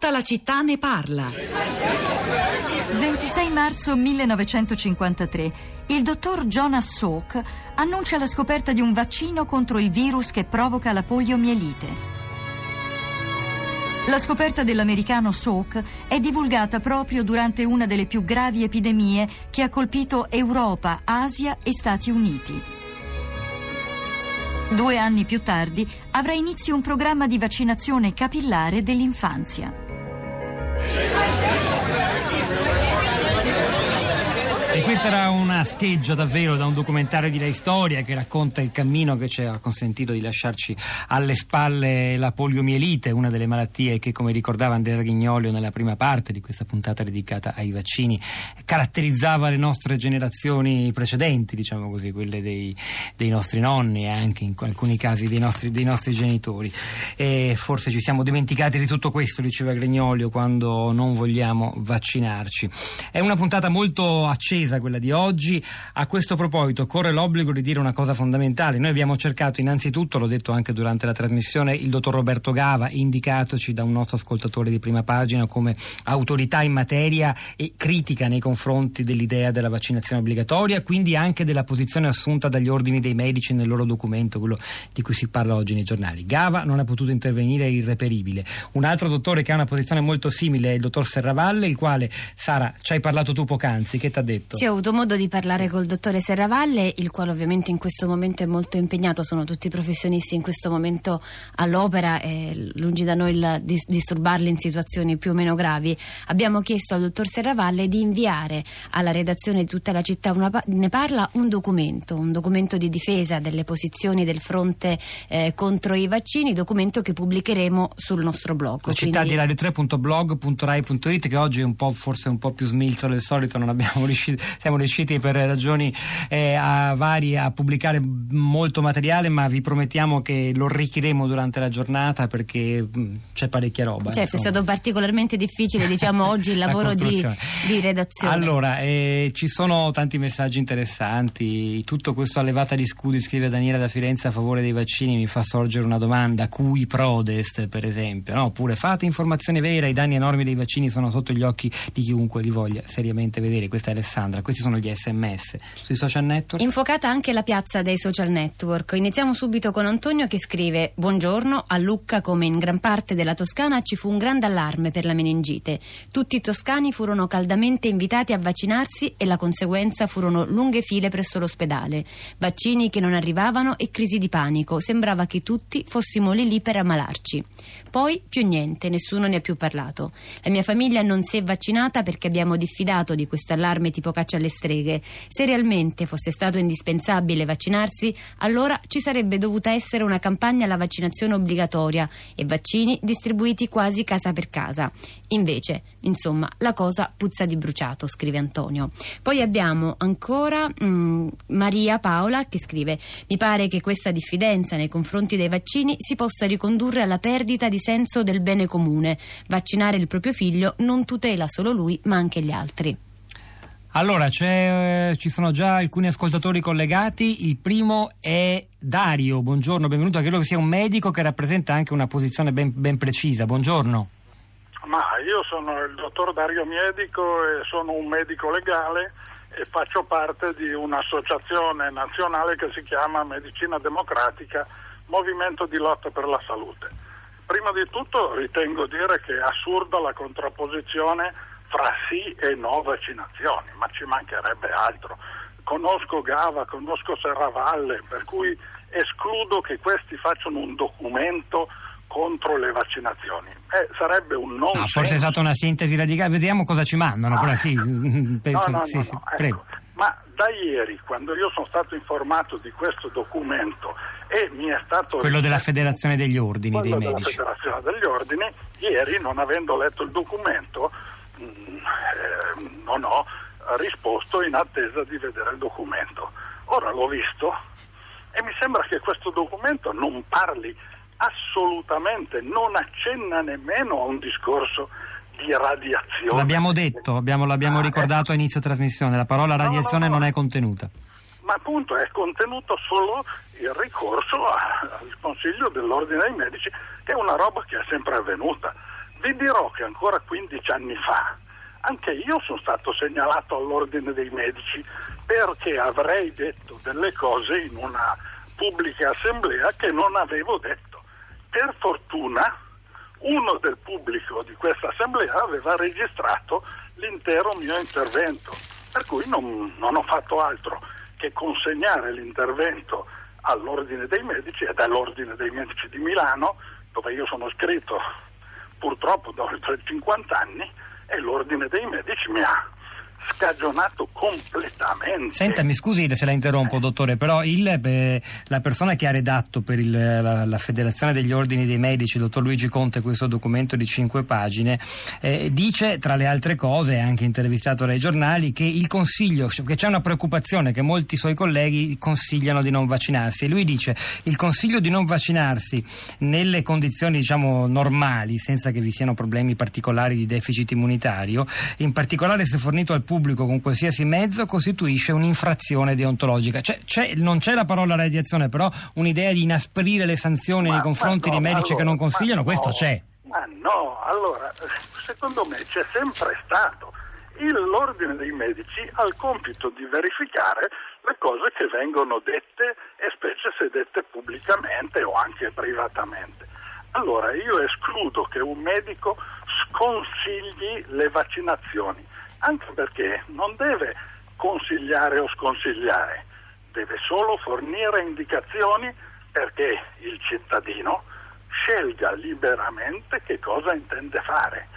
Tutta la città ne parla. 26 marzo 1953. Il dottor Jonas Salk annuncia la scoperta di un vaccino contro il virus che provoca la poliomielite. La scoperta dell'americano Salk è divulgata proprio durante una delle più gravi epidemie che ha colpito Europa, Asia e Stati Uniti. 2 anni più tardi avrà inizio un programma di vaccinazione capillare dell'infanzia. E questa era una scheggia davvero da un documentario di Rai Storia che racconta il cammino che ci ha consentito di lasciarci alle spalle la poliomielite, una delle malattie che, come ricordava Andrea Grignolio nella prima parte di questa puntata dedicata ai vaccini, caratterizzava le nostre generazioni precedenti, diciamo così, quelle dei nostri nonni e anche in alcuni casi dei nostri genitori. E forse ci siamo dimenticati di tutto questo, diceva Grignolio, quando non vogliamo vaccinarci. È una puntata molto accesa quella di oggi. A questo proposito corre l'obbligo di dire una cosa fondamentale. Noi abbiamo cercato innanzitutto, l'ho detto anche durante la trasmissione, il dottor Roberto Gava, indicatoci da un nostro ascoltatore di prima pagina come autorità in materia e critica nei confronti dell'idea della vaccinazione obbligatoria, quindi anche della posizione assunta dagli ordini dei medici nel loro documento, quello di cui si parla oggi nei giornali. Gava non ha potuto intervenire, è irreperibile. Un altro dottore che ha una posizione molto simile è il dottor Serravalle, il quale, Sara, ci hai parlato tu poc'anzi, che ti ha detto? Sì, ho avuto modo di parlare col dottore Serravalle, il quale ovviamente in questo momento è molto impegnato, sono tutti professionisti in questo momento all'opera, è lungi da noi il disturbarli in situazioni più o meno gravi. Abbiamo chiesto al dottor Serravalle di inviare alla redazione di Tutta la città ne parla un documento di difesa delle posizioni del fronte contro i vaccini, documento che pubblicheremo sul nostro blog. La cittàdiradio3.blog.rai.it, che oggi è forse un po' più smilzo del solito, non abbiamo siamo riusciti per ragioni varie a pubblicare molto materiale, ma vi promettiamo che lo arricchiremo durante la giornata perché c'è parecchia roba. Certo, insomma. È stato particolarmente difficile, diciamo, oggi il lavoro di redazione. Allora, ci sono tanti messaggi interessanti. Tutto questo a levata di scudi, scrive Daniela da Firenze, a favore dei vaccini mi fa sorgere una domanda: cui prodest, per esempio, no? Oppure fate informazione vera, i danni enormi dei vaccini sono sotto gli occhi di chiunque li voglia seriamente vedere. Questa è Alessandra, questi sono gli SMS sui social network. Infuocata anche la piazza dei social network. Iniziamo subito con Antonio che scrive: buongiorno, a Lucca come in gran parte della Toscana ci fu un grande allarme per la meningite. Tutti i toscani furono caldamente invitati a vaccinarsi e la conseguenza furono lunghe file presso l'ospedale, vaccini che non arrivavano e crisi di panico, sembrava che tutti fossimo lì per ammalarci. Poi più niente, nessuno ne ha più parlato. La mia famiglia non si è vaccinata perché abbiamo diffidato di questa allarme tipo caccia alle streghe. Se realmente fosse stato indispensabile vaccinarsi, allora ci sarebbe dovuta essere una campagna alla vaccinazione obbligatoria e vaccini distribuiti quasi casa per casa. Invece, insomma, la cosa puzza di bruciato, scrive Antonio. Poi abbiamo ancora Maria Paola che scrive: mi pare che questa diffidenza nei confronti dei vaccini si possa ricondurre alla perdita di senso del bene comune. Vaccinare il proprio figlio non tutela solo lui, ma anche gli altri. Allora, ci sono già alcuni ascoltatori collegati. Il primo è Dario. Buongiorno, benvenuto. A credo che sia un medico che rappresenta anche una posizione ben precisa. Buongiorno. Ma io sono il dottor Dario Miedico e sono un medico legale e faccio parte di un'associazione nazionale che si chiama Medicina Democratica Movimento di Lotta per la salute. Prima di tutto ritengo dire che è assurda la contrapposizione fra sì e no vaccinazioni, ma ci mancherebbe altro. Conosco Gava, conosco Serravalle, per cui escludo che questi facciano un documento contro le vaccinazioni. Sarebbe un non. No, forse è stata una sintesi radicale, vediamo cosa ci mandano. Però sì, penso, no, sì, no. Prego. Ecco. Ma da ieri, quando io sono stato informato di questo documento e mi è stato... Quello della Federazione degli Ordini dei Medici. Quello della Federazione degli Ordini, ieri, non avendo letto il documento, non ho risposto in attesa di vedere il documento. Ora l'ho visto e mi sembra che questo documento non parli assolutamente, non accenna nemmeno a un discorso di radiazione. L'abbiamo detto, l'abbiamo ricordato a inizio trasmissione, la parola radiazione no. Non è contenuta. Ma appunto è contenuto solo il ricorso al Consiglio dell'Ordine dei Medici, che è una roba che è sempre avvenuta. Vi dirò che ancora 15 anni fa anche io sono stato segnalato all'ordine dei medici perché avrei detto delle cose in una pubblica assemblea che non avevo detto. Per fortuna uno del pubblico di questa assemblea aveva registrato l'intero mio intervento, per cui non ho fatto altro che consegnare l'intervento all'ordine dei medici e dall'ordine dei medici di Milano, dove io sono iscritto purtroppo da oltre 50 anni, e l'ordine dei medici mi ha scagionato completamente. Senta, mi scusi se la interrompo, dottore, però la persona che ha redatto per la Federazione degli Ordini dei Medici, dottor Luigi Conte, questo documento di 5 pagine, dice, tra le altre cose, anche intervistato dai giornali, che il consiglio, che c'è una preoccupazione che molti suoi colleghi consigliano di non vaccinarsi, e lui dice: il consiglio di non vaccinarsi nelle condizioni, diciamo, normali, senza che vi siano problemi particolari di deficit immunitario, in particolare se fornito al pubblico con qualsiasi mezzo, costituisce un'infrazione deontologica. Non c'è la parola radiazione, però un'idea di inasprire le sanzioni nei confronti di medici che non consigliano, questo c'è. Ma no, allora, secondo me c'è sempre stato. L'ordine dei medici ha il compito di verificare le cose che vengono dette, e specie se dette pubblicamente o anche privatamente. Allora, io escludo che un medico sconsigli le vaccinazioni, anche perché non deve consigliare o sconsigliare, deve solo fornire indicazioni perché il cittadino scelga liberamente che cosa intende fare.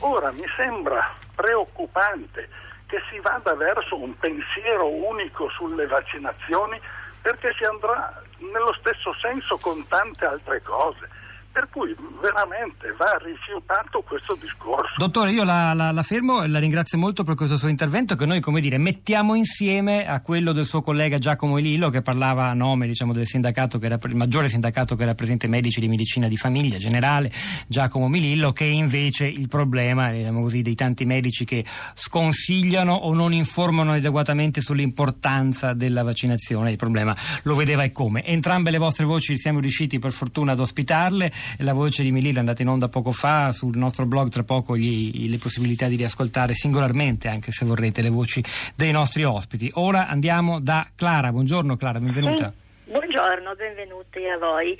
Ora, mi sembra preoccupante che si vada verso un pensiero unico sulle vaccinazioni, perché si andrà nello stesso senso con tante altre cose. Per cui veramente va rifiutato questo discorso. Dottore, io la fermo e la ringrazio molto per questo suo intervento, che noi, come dire, mettiamo insieme a quello del suo collega Giacomo Milillo, che parlava a nome, diciamo, del sindacato che era il maggiore sindacato che rappresenta i medici di medicina di famiglia generale, Giacomo Milillo, che invece il problema, diciamo così, dei tanti medici che sconsigliano o non informano adeguatamente sull'importanza della vaccinazione, il problema lo vedeva e come. Entrambe le vostre voci siamo riusciti per fortuna ad ospitarle. La voce di Milillo è andata in onda poco fa sul nostro blog, tra poco le possibilità di riascoltare singolarmente, anche se vorrete, le voci dei nostri ospiti. Ora andiamo da Clara. Buongiorno Clara, benvenuta. Buongiorno, benvenuti a voi.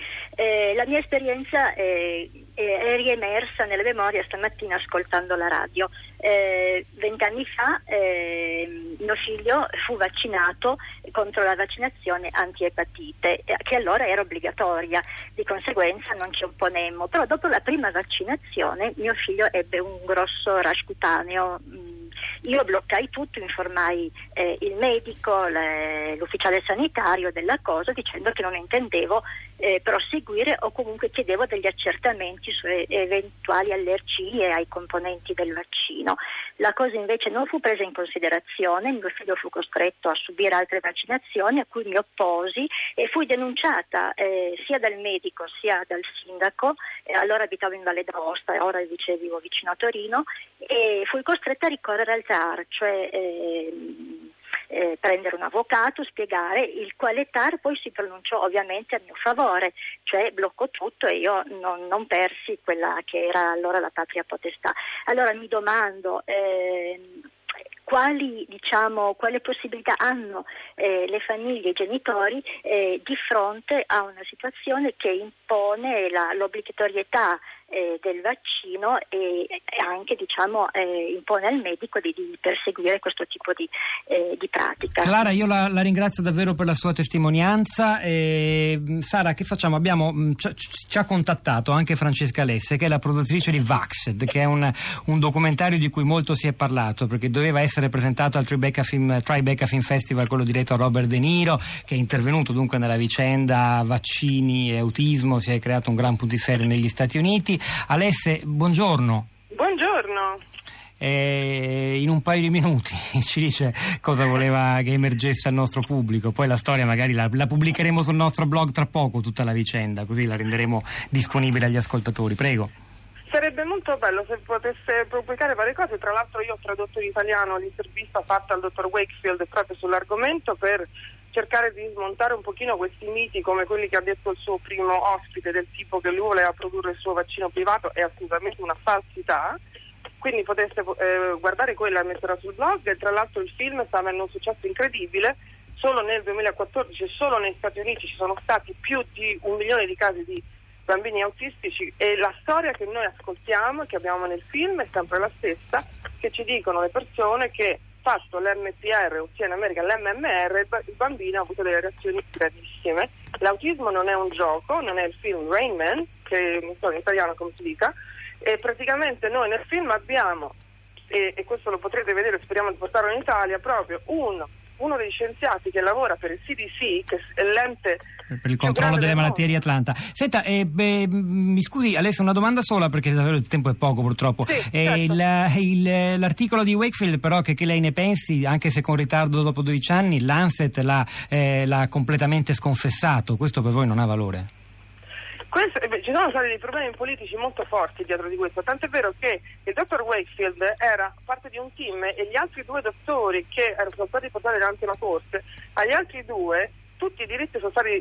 La mia esperienza è riemersa nelle memorie stamattina ascoltando la radio. 20 anni fa mio figlio fu vaccinato contro la vaccinazione antiepatite, che allora era obbligatoria, di conseguenza non ci opponemmo, però dopo la prima vaccinazione mio figlio ebbe un grosso rash cutaneo. Io bloccai tutto, informai il medico, l'ufficiale sanitario della cosa, dicendo che non intendevo proseguire, o comunque chiedevo degli accertamenti su eventuali allergie ai componenti del vaccino. La cosa invece non fu presa in considerazione, mio figlio fu costretto a subire altre vaccinazioni a cui mi opposi, e fui denunciata sia dal medico sia dal sindaco. Allora abitavo in Valle d'Aosta e ora invece vivo vicino a Torino, e fui costretta a ricorrere al TAR, cioè prendere un avvocato, spiegare, il quale TAR poi si pronunciò ovviamente a mio favore, cioè bloccò tutto e io non persi quella che era allora la patria potestà. Allora mi domando quali possibilità hanno le famiglie, i genitori di fronte a una situazione che impone l'obbligatorietà del vaccino, e anche, diciamo, impone al medico di perseguire questo tipo di pratica. Clara, io la ringrazio davvero per la sua testimonianza. Sara, che facciamo? Ci ha contattato anche Francesca Lesse, che è la produttrice di Vaxed, che è un documentario di cui molto si è parlato, perché doveva essere presentato al Tribeca Film Festival, quello diretto a Robert De Niro, che è intervenuto dunque nella vicenda vaccini e autismo. Si è creato un gran putiferio negli Stati Uniti. Alesse, buongiorno. Buongiorno. In un paio di minuti ci dice cosa voleva che emergesse al nostro pubblico, poi la storia magari la pubblicheremo sul nostro blog tra poco, tutta la vicenda, così la renderemo disponibile agli ascoltatori. Prego. Sarebbe molto bello se potesse pubblicare varie cose. Tra l'altro io ho tradotto in italiano l'intervista fatta al dottor Wakefield proprio sull'argomento per cercare di smontare un pochino questi miti come quelli che ha detto il suo primo ospite, del tipo che lui voleva produrre il suo vaccino privato, è assolutamente una falsità. Quindi poteste guardare quella, metterla sul blog, e tra l'altro il film sta avendo un successo incredibile. Solo nel 2014 solo negli Stati Uniti ci sono stati più di 1 milione di casi di bambini autistici, e la storia che noi ascoltiamo, che abbiamo nel film, è sempre la stessa, che ci dicono le persone che fatto l'MPR, ossia in America l'MMR, il bambino ha avuto delle reazioni gravissime. L'autismo non è un gioco, non è il film Rain Man, che non so in italiano come si dica, e praticamente noi nel film abbiamo, e questo lo potrete vedere, speriamo di portarlo in Italia, proprio uno degli scienziati che lavora per il CDC, che è l'ente per il controllo delle malattie di Atlanta. Senta, mi scusi Alessia, una domanda sola, perché davvero il tempo è poco purtroppo. Sì, certo. L'articolo di Wakefield, però, che lei ne pensi, anche se con ritardo dopo 12 anni, Lancet l'ha completamente sconfessato. Questo per voi non ha valore? Ci sono stati dei problemi politici molto forti dietro di questo, tant'è vero che il dottor Wakefield era parte di un team, e gli altri 2 dottori che erano stati portati davanti alla corte, agli altri 2 tutti i diritti sono stati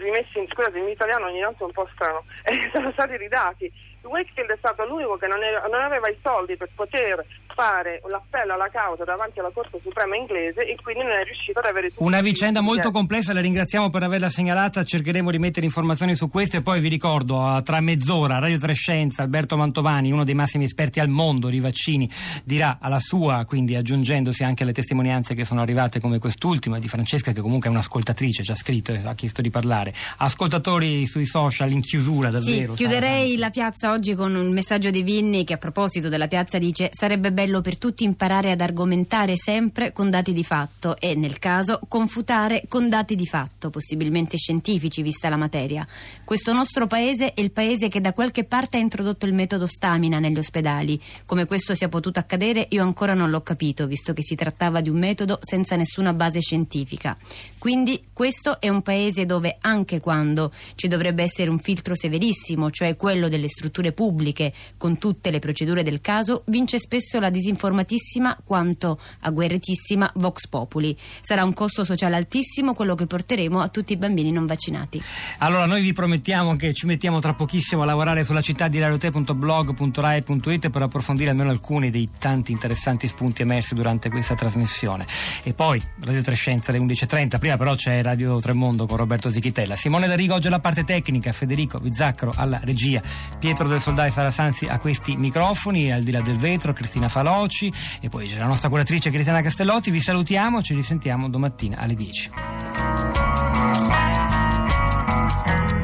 rimessi in scuola, in italiano ogni tanto è un po' strano, sono stati ridati. Wakefield è stato l'unico che non aveva i soldi per poter fare l'appello alla causa davanti alla Corte Suprema inglese, e quindi non è riuscito ad avere una vicenda molto complessa. La ringraziamo per averla segnalata, cercheremo di mettere informazioni su questo, e poi vi ricordo tra mezz'ora Radio 3 Scienza, Alberto Mantovani, uno dei massimi esperti al mondo di vaccini, dirà alla sua, quindi aggiungendosi anche alle testimonianze che sono arrivate, come quest'ultima di Francesca, che comunque è un'ascoltatrice, ci ha scritto e ha chiesto di parlare. Ascoltatori sui social in chiusura, davvero. Sì, chiuderei la piazza oggi con un messaggio di Vinni, che a proposito della piazza dice: sarebbe bello per tutti imparare ad argomentare sempre con dati di fatto, e nel caso confutare con dati di fatto, possibilmente scientifici vista la materia. Questo nostro paese è il paese che da qualche parte ha introdotto il metodo stamina negli ospedali. Come questo sia potuto accadere io ancora non l'ho capito, visto che si trattava di un metodo senza nessuna base scientifica. Quindi questo è un paese dove, anche quando ci dovrebbe essere un filtro severissimo, cioè quello delle strutture pubbliche, con tutte le procedure del caso, vince spesso la disinformatissima quanto agguerritissima Vox Populi. Sarà un costo sociale altissimo quello che porteremo a tutti i bambini non vaccinati. Allora noi vi promettiamo che ci mettiamo tra pochissimo a lavorare sulla cittàdiradio3.blog.rai.it per approfondire almeno alcuni dei tanti interessanti spunti emersi durante questa trasmissione. E poi Radio 3 Scienza alle 11.30, prima però c'è Radio 3 Mondo con Roberto Zichitella. Simone Da Rigo oggi alla parte tecnica, Federico Vizzaccaro alla regia, Pietro Del Soldà e Sara Sanzi a questi microfoni, al di là del vetro Cristina Faloci, e poi c'è la nostra curatrice Cristiana Castellotti. Vi salutiamo, ci risentiamo domattina alle 10.